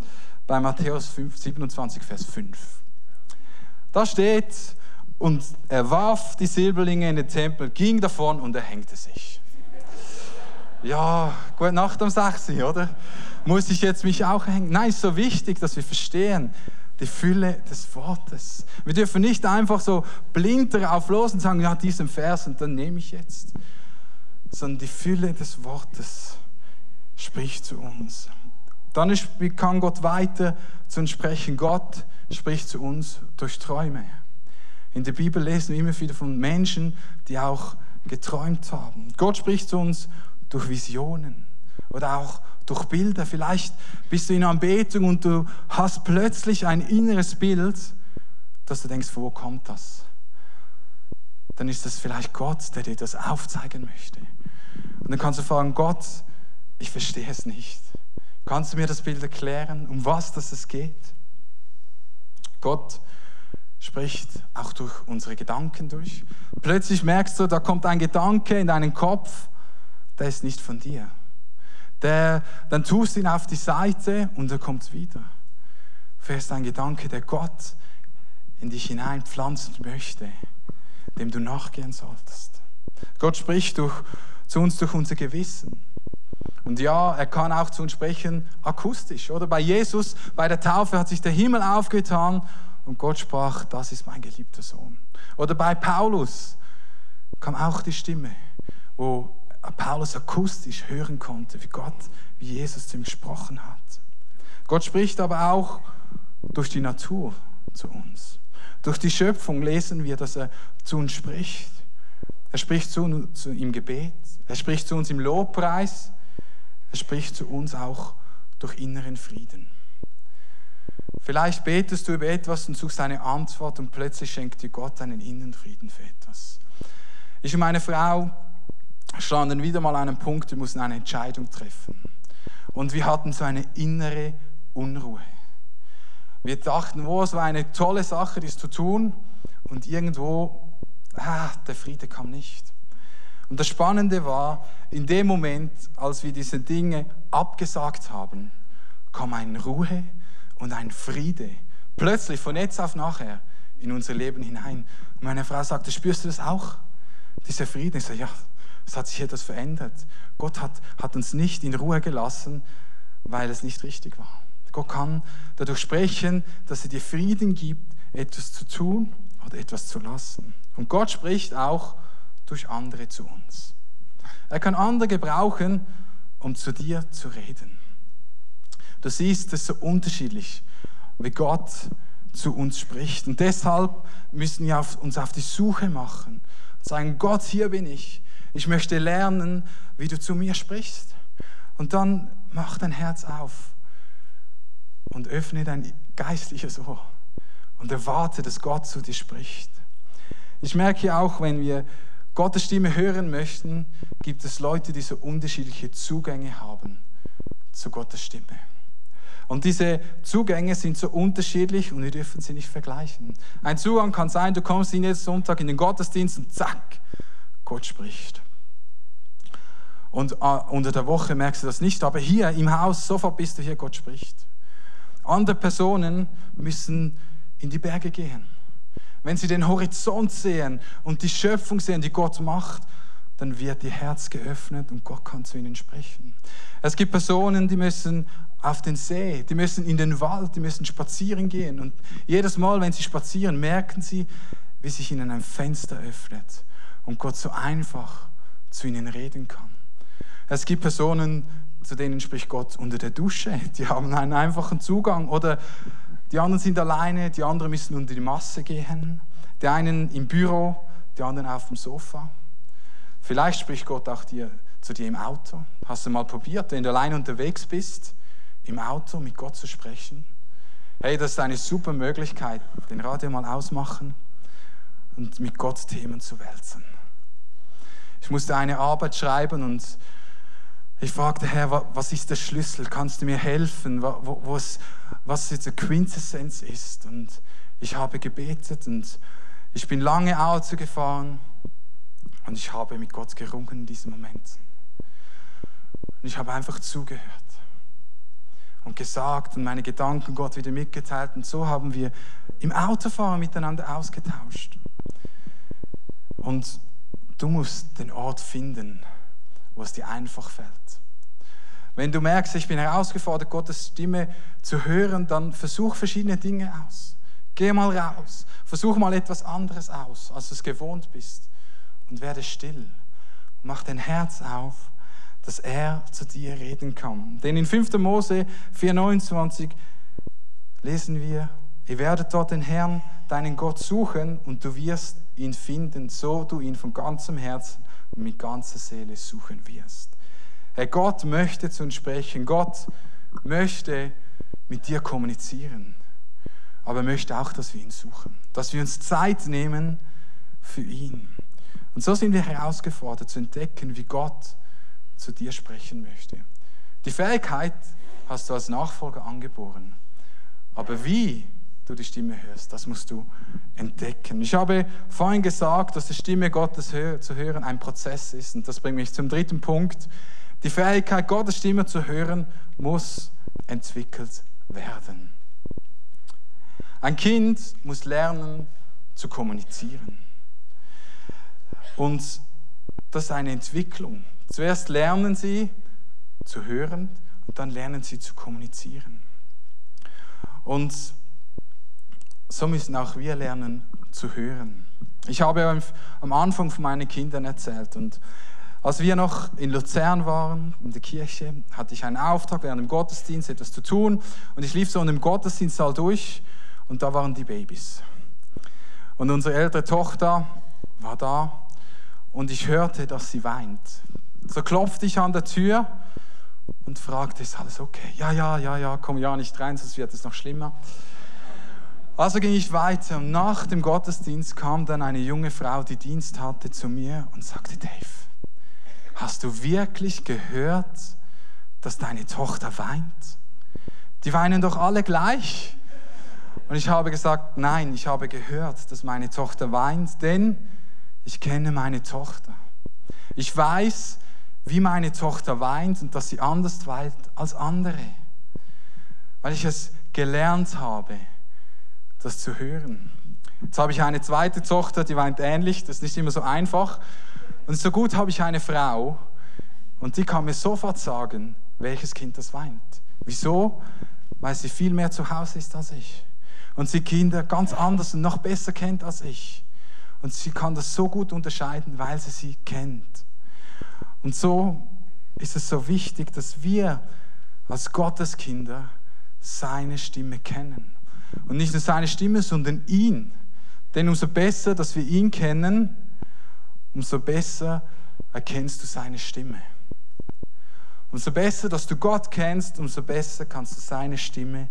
bei Matthäus 27, Vers 5. Da steht: Und er warf die Silberlinge in den Tempel, ging davon und erhängte sich. Ja, gute Nacht am 6. oder? Muss ich jetzt mich auch erhängen? Nein, es ist so wichtig, dass wir verstehen, die Fülle des Wortes. Wir dürfen nicht einfach so blind darauf los und sagen, ja, diesen Vers und dann nehme ich jetzt. Sondern die Fülle des Wortes spricht zu uns. Dann kann Gott weiter zu uns sprechen. Gott spricht zu uns durch Träume. In der Bibel lesen wir immer wieder von Menschen, die auch geträumt haben. Gott spricht zu uns durch Visionen oder auch durch Bilder. Vielleicht bist du in Anbetung und du hast plötzlich ein inneres Bild, dass du denkst, wo kommt das? Dann ist das vielleicht Gott, der dir das aufzeigen möchte. Und dann kannst du fragen, Gott, ich verstehe es nicht. Kannst du mir das Bild erklären, um was das geht? Gott spricht auch durch unsere Gedanken durch. Plötzlich merkst du, da kommt ein Gedanke in deinen Kopf, der ist nicht von dir. Dann tust du ihn auf die Seite und er kommt wieder. Vielleicht ist ein Gedanke, der Gott in dich hineinpflanzen möchte, dem du nachgehen solltest. Gott spricht zu uns durch unser Gewissen. Und ja, er kann auch zu uns sprechen akustisch. Oder bei Jesus, bei der Taufe hat sich der Himmel aufgetan und Gott sprach, das ist mein geliebter Sohn. Oder bei Paulus kam auch die Stimme, wo Paulus akustisch hören konnte, wie Gott, wie Jesus zu ihm gesprochen hat. Gott spricht aber auch durch die Natur zu uns. Durch die Schöpfung lesen wir, dass er zu uns spricht. Er spricht zu uns im Gebet, er spricht zu uns im Lobpreis, er spricht zu uns auch durch inneren Frieden. Vielleicht betest du über etwas und suchst eine Antwort und plötzlich schenkt dir Gott einen Innenfrieden für etwas. Ich und meine Frau standen wieder mal an einem Punkt, wir mussten eine Entscheidung treffen. Und wir hatten so eine innere Unruhe. Wir dachten, oh, es war eine tolle Sache, dies zu tun. Und irgendwo, der Friede kam nicht. Und das Spannende war, in dem Moment, als wir diese Dinge abgesagt haben, kam eine Ruhe und ein Friede, plötzlich von jetzt auf nachher, in unser Leben hinein. Und meine Frau sagte, spürst du das auch? Dieser Frieden. Ich sage, ja, Es hat sich etwas verändert. Gott hat uns nicht in Ruhe gelassen, weil es nicht richtig war. Gott kann dadurch sprechen, dass er dir Frieden gibt, etwas zu tun oder etwas zu lassen. Und Gott spricht auch durch andere zu uns. Er kann andere gebrauchen, um zu dir zu reden. Du siehst, es ist so unterschiedlich, wie Gott zu uns spricht. Und deshalb müssen wir uns auf die Suche machen und sagen, Gott, hier bin ich. Ich möchte lernen, wie du zu mir sprichst. Und dann mach dein Herz auf und öffne dein geistliches Ohr und erwarte, dass Gott zu dir spricht. Ich merke auch, wenn wir Gottes Stimme hören möchten, gibt es Leute, die so unterschiedliche Zugänge haben zu Gottes Stimme. Und diese Zugänge sind so unterschiedlich und wir dürfen sie nicht vergleichen. Ein Zugang kann sein, du kommst jeden Sonntag in den Gottesdienst und zack, Gott spricht. Und unter der Woche merkst du das nicht, aber hier im Haus, sofort bist du hier, Gott spricht. Andere Personen müssen in die Berge gehen. Wenn sie den Horizont sehen und die Schöpfung sehen, die Gott macht, dann wird ihr Herz geöffnet und Gott kann zu ihnen sprechen. Es gibt Personen, die müssen auf den See, die müssen in den Wald, die müssen spazieren gehen. Und jedes Mal, wenn sie spazieren, merken sie, wie sich ihnen ein Fenster öffnet und Gott so einfach zu ihnen reden kann. Es gibt Personen, zu denen spricht Gott unter der Dusche. Die haben einen einfachen Zugang oder die anderen sind alleine, die anderen müssen unter die Masse gehen. Die einen im Büro, die anderen auf dem Sofa. Vielleicht spricht Gott auch zu dir im Auto. Hast du mal probiert, wenn du allein unterwegs bist, im Auto mit Gott zu sprechen? Hey, das ist eine super Möglichkeit, den Radio mal ausmachen und mit Gott Themen zu wälzen. Ich musste eine Arbeit schreiben und ich fragte, Herr, was ist der Schlüssel? Kannst du mir helfen? Was jetzt die Quintessenz ist. Und ich habe gebetet und ich bin lange Auto gefahren und ich habe mit Gott gerungen in diesem Moment. Und ich habe einfach zugehört und gesagt und meine Gedanken Gott wieder mitgeteilt. Und so haben wir im Autofahren miteinander ausgetauscht. Und du musst den Ort finden, wo es dir einfach fällt. Wenn du merkst, ich bin herausgefordert, Gottes Stimme zu hören, dann versuch verschiedene Dinge aus. Geh mal raus. Versuch mal etwas anderes aus, als du es gewohnt bist. Und werde still. Mach dein Herz auf, dass er zu dir reden kann. Denn in 5. Mose 4,29 lesen wir, ihr werdet dort den Herrn, deinen Gott, suchen und du wirst ihn finden, so du ihn von ganzem Herzen und mit ganzer Seele suchen wirst. Herr, Gott möchte zu uns sprechen. Gott möchte mit dir kommunizieren. Aber er möchte auch, dass wir ihn suchen. Dass wir uns Zeit nehmen für ihn. Und so sind wir herausgefordert zu entdecken, wie Gott zu dir sprechen möchte. Die Fähigkeit hast du als Nachfolger angeboren. Aber wie du die Stimme hörst, das musst du entdecken. Ich habe vorhin gesagt, dass die Stimme Gottes zu hören ein Prozess ist. Und das bringt mich zum 3. Punkt. Die Fähigkeit, Gottes Stimme zu hören, muss entwickelt werden. Ein Kind muss lernen, zu kommunizieren. Und das ist eine Entwicklung. Zuerst lernen sie zu hören und dann lernen sie zu kommunizieren. Und so müssen auch wir lernen, zu hören. Ich habe am Anfang von meinen Kindern erzählt und als wir noch in Luzern waren, in der Kirche, hatte ich einen Auftrag während dem Gottesdienst, etwas zu tun. Und ich lief so in dem Gottesdienstsaal durch und da waren die Babys. Und unsere ältere Tochter war da und ich hörte, dass sie weint. So klopfte ich an der Tür und fragte, ist alles okay? Ja, komm ja nicht rein, sonst wird es noch schlimmer. Also ging ich weiter und nach dem Gottesdienst kam dann eine junge Frau, die Dienst hatte, zu mir und sagte, Dave, hast du wirklich gehört, dass deine Tochter weint? Die weinen doch alle gleich. Und ich habe gesagt, nein, ich habe gehört, dass meine Tochter weint, denn ich kenne meine Tochter. Ich weiß, wie meine Tochter weint und dass sie anders weint als andere, weil ich es gelernt habe, das zu hören. Jetzt habe ich eine zweite Tochter, die weint ähnlich, das ist nicht immer so einfach. Und so gut habe ich eine Frau und die kann mir sofort sagen, welches Kind das weint. Wieso? Weil sie viel mehr zu Hause ist als ich. Und sie Kinder ganz anders und noch besser kennt als ich. Und sie kann das so gut unterscheiden, weil sie sie kennt. Und so ist es so wichtig, dass wir als Gottes Kinder seine Stimme kennen. Und nicht nur seine Stimme, sondern ihn. Denn umso besser, dass wir ihn kennen, umso besser erkennst du seine Stimme. Umso besser, dass du Gott kennst, umso besser kannst du seine Stimme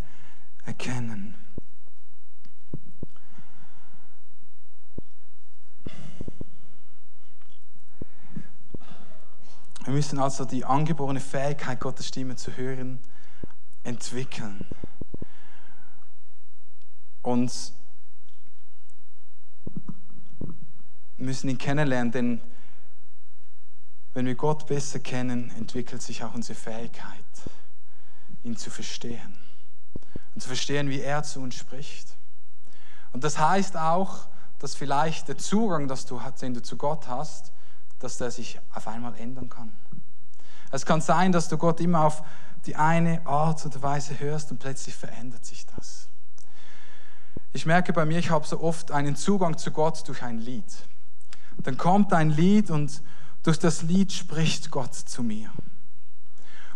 erkennen. Wir müssen also die angeborene Fähigkeit, Gottes Stimme zu hören, entwickeln. Und müssen ihn kennenlernen, denn wenn wir Gott besser kennen, entwickelt sich auch unsere Fähigkeit, ihn zu verstehen. Und zu verstehen, wie er zu uns spricht. Und das heißt auch, dass vielleicht der Zugang, den du zu Gott hast, dass der sich auf einmal ändern kann. Es kann sein, dass du Gott immer auf die eine Art und Weise hörst und plötzlich verändert sich das. Ich merke bei mir, ich habe so oft einen Zugang zu Gott durch ein Lied. Dann kommt ein Lied und durch das Lied spricht Gott zu mir.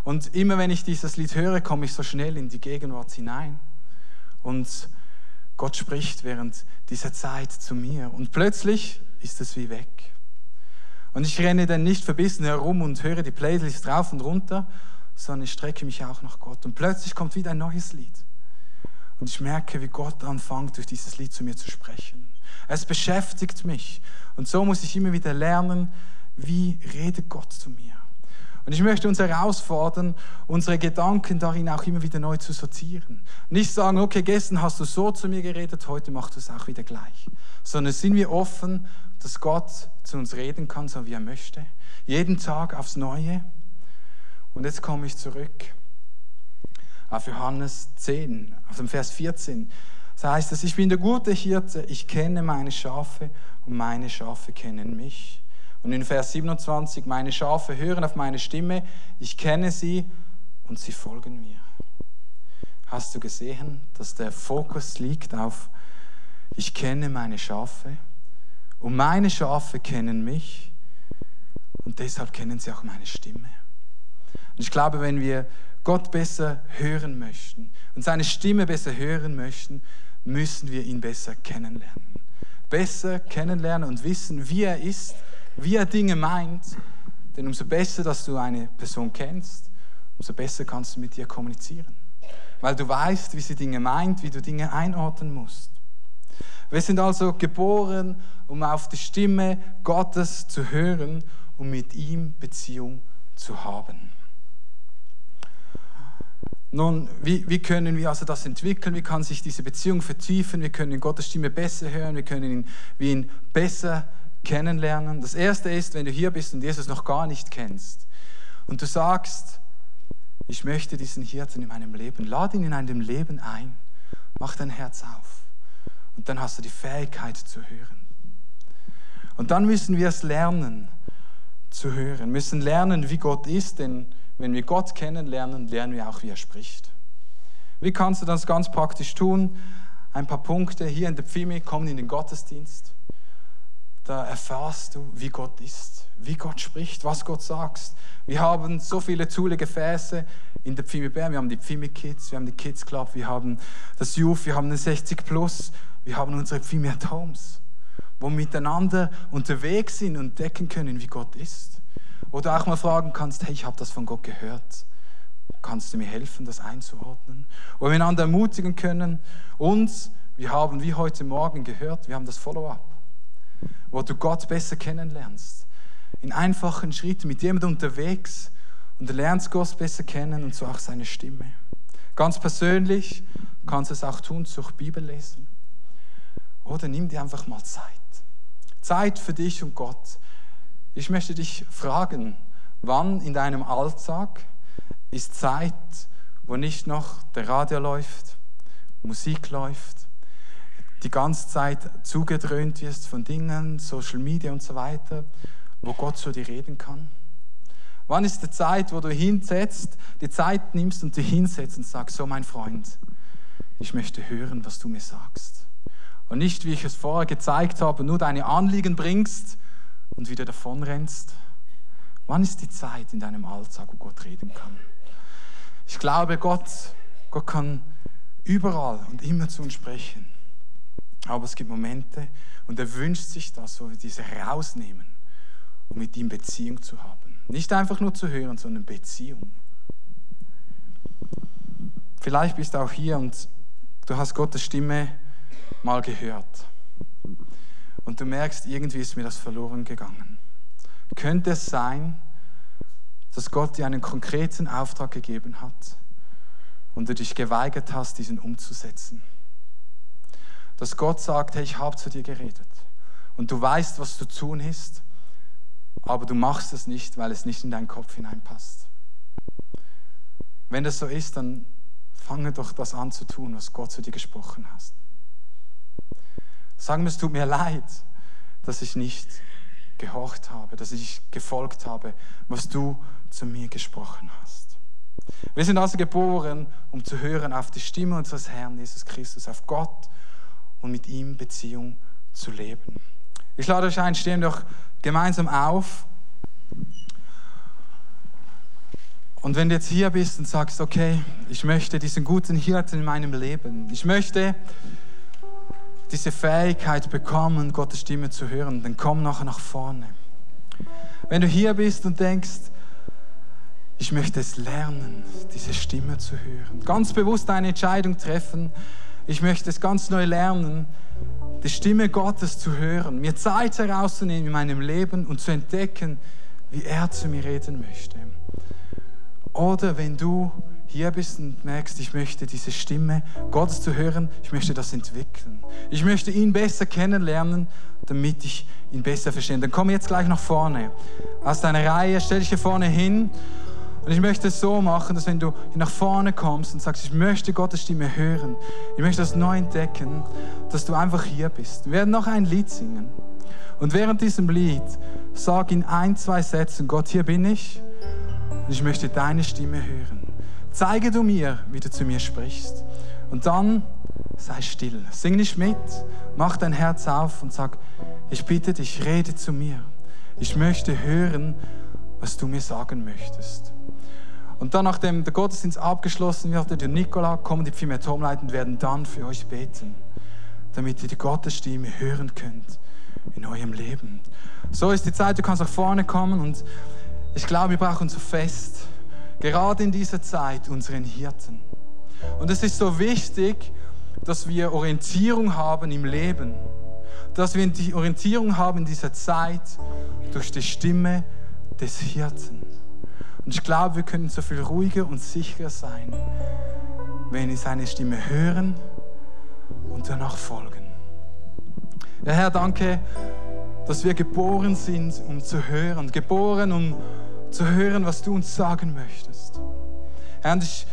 Und immer wenn ich dieses Lied höre, komme ich so schnell in die Gegenwart hinein. Und Gott spricht während dieser Zeit zu mir. Und plötzlich ist es wie weg. Und ich renne dann nicht verbissen herum und höre die Playlist rauf und runter, sondern ich strecke mich auch nach Gott. Und plötzlich kommt wieder ein neues Lied. Und ich merke, wie Gott anfängt, durch dieses Lied zu mir zu sprechen. Es beschäftigt mich. Und so muss ich immer wieder lernen, wie redet Gott zu mir. Und ich möchte uns herausfordern, unsere Gedanken darin auch immer wieder neu zu sortieren. Nicht sagen, okay, gestern hast du so zu mir geredet, heute machst du es auch wieder gleich. Sondern sind wir offen, dass Gott zu uns reden kann, so wie er möchte. Jeden Tag aufs Neue. Und jetzt komme ich zurück auf Johannes 10, auf den Vers 14. Da heißt es, ich bin der gute Hirte, ich kenne meine Schafe und meine Schafe kennen mich. Und in Vers 27, meine Schafe hören auf meine Stimme, ich kenne sie und sie folgen mir. Hast du gesehen, dass der Fokus liegt auf, ich kenne meine Schafe und meine Schafe kennen mich und deshalb kennen sie auch meine Stimme. Und ich glaube, wenn wir Gott besser hören möchten und seine Stimme besser hören möchten, müssen wir ihn besser kennenlernen. Besser kennenlernen und wissen, wie er ist, wie er Dinge meint, denn umso besser, dass du eine Person kennst, umso besser kannst du mit ihr kommunizieren. Weil du weißt, wie sie Dinge meint, wie du Dinge einordnen musst. Wir sind also geboren, um auf die Stimme Gottes zu hören und mit ihm Beziehung zu haben. Nun, wie können wir also das entwickeln? Wie kann sich diese Beziehung vertiefen? Wir können Gottes Stimme besser hören, wir können ihn besser kennenlernen. Das Erste ist, wenn du hier bist und Jesus noch gar nicht kennst und du sagst, ich möchte diesen Hirten in meinem Leben, lade ihn in deinem Leben ein, mach dein Herz auf und dann hast du die Fähigkeit zu hören. Und dann müssen wir es lernen zu hören, müssen lernen, wie Gott ist, denn wenn wir Gott kennenlernen, lernen wir auch, wie er spricht. Wie kannst du das ganz praktisch tun? Ein paar Punkte hier in der Pfimi, kommen in den Gottesdienst. Da erfährst du, wie Gott ist, wie Gott spricht, was Gott sagt. Wir haben so viele coole Gefäße in der Pfimi Bern. Wir haben die Pfimi Kids, wir haben die Kids Club, wir haben das Youth, wir haben den 60+, wir haben unsere Pfimi at Homes, wo wir miteinander unterwegs sind und entdecken können, wie Gott ist. Oder auch mal fragen kannst, hey, ich habe das von Gott gehört. Kannst du mir helfen, das einzuordnen? Wo wir einander ermutigen können. Und wir haben, wie heute Morgen gehört, wir haben das Follow-up, wo du Gott besser kennenlernst. In einfachen Schritten mit jemandem unterwegs und du lernst Gott besser kennen und so auch seine Stimme. Ganz persönlich kannst du es auch tun durch Bibellesen. Oder nimm dir einfach mal Zeit. Zeit für dich und Gott. Ich möchte dich fragen, wann in deinem Alltag ist Zeit, wo nicht noch der Radio läuft, Musik läuft, die ganze Zeit zugedröhnt wirst von Dingen, Social Media und so weiter, wo Gott zu dir reden kann? Wann ist die Zeit, wo du hinsetzt, die Zeit nimmst und dich hinsetzt und sagst, so mein Freund, ich möchte hören, was du mir sagst. Und nicht, wie ich es vorher gezeigt habe, nur deine Anliegen bringst und wieder davon rennst. Wann ist die Zeit in deinem Alltag, wo Gott reden kann? Ich glaube, Gott kann überall und immer zu uns sprechen. Aber es gibt Momente, und er wünscht sich das, wo wir diese rausnehmen, um mit ihm Beziehung zu haben. Nicht einfach nur zu hören, sondern Beziehung. Vielleicht bist du auch hier und du hast Gottes Stimme mal gehört. Und du merkst, irgendwie ist mir das verloren gegangen. Könnte es sein, dass Gott dir einen konkreten Auftrag gegeben hat und du dich geweigert hast, diesen umzusetzen? Dass Gott sagt, hey, ich habe zu dir geredet und du weißt, was zu tun ist, aber du machst es nicht, weil es nicht in deinen Kopf hineinpasst. Wenn das so ist, dann fange doch das an zu tun, was Gott zu dir gesprochen hat. Sag mir, es tut mir leid, dass ich nicht gehorcht habe, dass ich gefolgt habe, was du zu mir gesprochen hast. Wir sind also geboren, um zu hören auf die Stimme unseres Herrn Jesus Christus, auf Gott, und mit ihm Beziehung zu leben. Ich lade euch ein, stehen doch gemeinsam auf. Und wenn du jetzt hier bist und sagst, okay, ich möchte diesen guten Hirten in meinem Leben, ich möchte diese Fähigkeit bekommen, Gottes Stimme zu hören, dann komm nachher nach vorne. Wenn du hier bist und denkst, ich möchte es lernen, diese Stimme zu hören, ganz bewusst eine Entscheidung treffen, ich möchte es ganz neu lernen, die Stimme Gottes zu hören, mir Zeit herauszunehmen in meinem Leben und zu entdecken, wie er zu mir reden möchte. Oder wenn du hier bist und merkst, ich möchte diese Stimme Gottes zu hören, ich möchte das entwickeln. Ich möchte ihn besser kennenlernen, damit ich ihn besser verstehe. Dann komm jetzt gleich nach vorne. Aus deiner Reihe, stell dich hier vorne hin. Und ich möchte es so machen, dass wenn du nach vorne kommst und sagst, ich möchte Gottes Stimme hören, ich möchte das neu entdecken, dass du einfach hier bist. Wir werden noch ein Lied singen. Und während diesem Lied sag in 1, 2 Sätzen, Gott, hier bin ich und ich möchte deine Stimme hören. Zeige du mir, wie du zu mir sprichst. Und dann sei still. Sing nicht mit, mach dein Herz auf und sag, ich bitte dich, rede zu mir. Ich möchte hören, was du mir sagen möchtest. Und dann, nachdem der Gottesdienst abgeschlossen wird, der Nikola, kommen die Pfimi Bern leiten und werden dann für euch beten, damit ihr die Gottesstimme hören könnt in eurem Leben. So ist die Zeit, du kannst nach vorne kommen und ich glaube, wir brauchen so fest, gerade in dieser Zeit, unseren Hirten. Und es ist so wichtig, dass wir Orientierung haben im Leben, dass wir die Orientierung haben in dieser Zeit durch die Stimme des Hirten. Und ich glaube, wir können so viel ruhiger und sicherer sein, wenn wir seine Stimme hören und danach folgen. Ja, Herr, danke, dass wir geboren sind, um zu hören. Geboren, um zu hören, was du uns sagen möchtest. Herr, und ich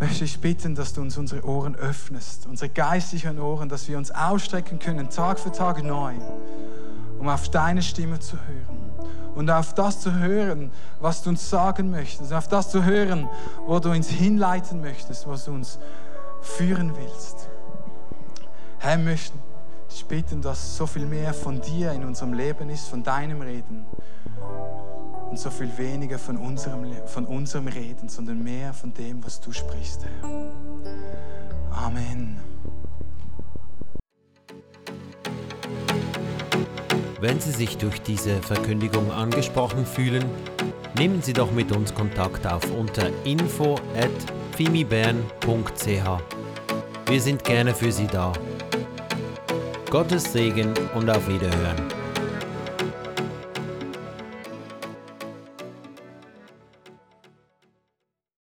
möchte dich bitten, dass du uns unsere Ohren öffnest, unsere geistlichen Ohren, dass wir uns ausstrecken können, Tag für Tag neu, um auf deine Stimme zu hören. Und auf das zu hören, was du uns sagen möchtest. Auf das zu hören, wo du uns hinleiten möchtest, was du uns führen willst. Herr, wir möchten dich bitten, dass so viel mehr von dir in unserem Leben ist, von deinem Reden. Und so viel weniger von unserem Reden, sondern mehr von dem, was du sprichst, Herr. Amen. Wenn Sie sich durch diese Verkündigung angesprochen fühlen, nehmen Sie doch mit uns Kontakt auf unter info@pfimibern.ch. Wir sind gerne für Sie da. Gottes Segen und auf Wiederhören.